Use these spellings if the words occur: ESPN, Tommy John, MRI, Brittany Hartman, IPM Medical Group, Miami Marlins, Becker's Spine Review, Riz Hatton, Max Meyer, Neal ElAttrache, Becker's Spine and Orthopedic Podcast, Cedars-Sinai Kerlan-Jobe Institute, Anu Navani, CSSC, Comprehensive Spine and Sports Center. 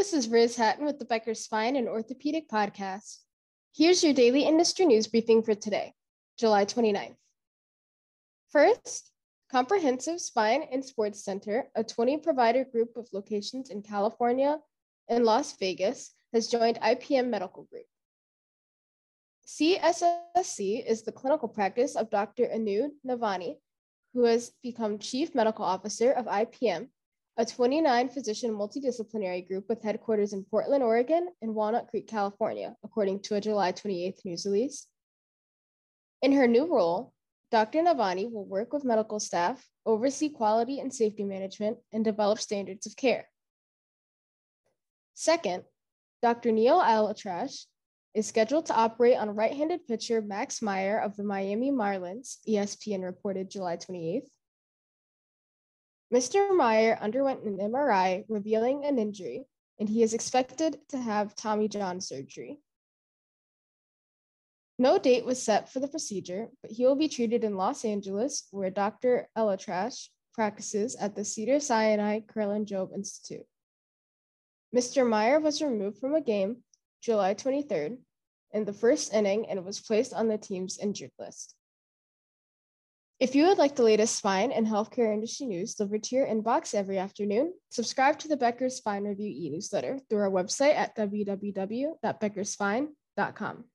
This is Riz Hatton with the Becker's Spine and Orthopedic Podcast. Here's your daily industry news briefing for today, July 29th. First, Comprehensive Spine and Sports Center, a 20-provider group with locations in California and Las Vegas, has joined IPM Medical Group. CSSC is the clinical practice of Dr. Anu Navani, who has become Chief Medical Officer of IPM, a 29-physician multidisciplinary group with headquarters in Portland, Oregon, and Walnut Creek, California, according to a July 28th news release. In her new role, Dr. Navani will work with medical staff, oversee quality and safety management, and develop standards of care. Second, Dr. Neal ElAttrache is scheduled to operate on right-handed pitcher Max Meyer of the Miami Marlins, ESPN reported July 28th. Mr. Meyer underwent an MRI revealing an injury, and he is expected to have Tommy John surgery. No date was set for the procedure, but he will be treated in Los Angeles, where Dr. ElAttrache practices at the Cedars-Sinai Kerlan-Jobe Institute. Mr. Meyer was removed from a game July 23rd in the first inning and was placed on the team's injured list. If you would like the latest spine and healthcare industry news delivered to your inbox every afternoon, subscribe to the Becker's Spine Review e-newsletter through our website at www.beckerspine.com.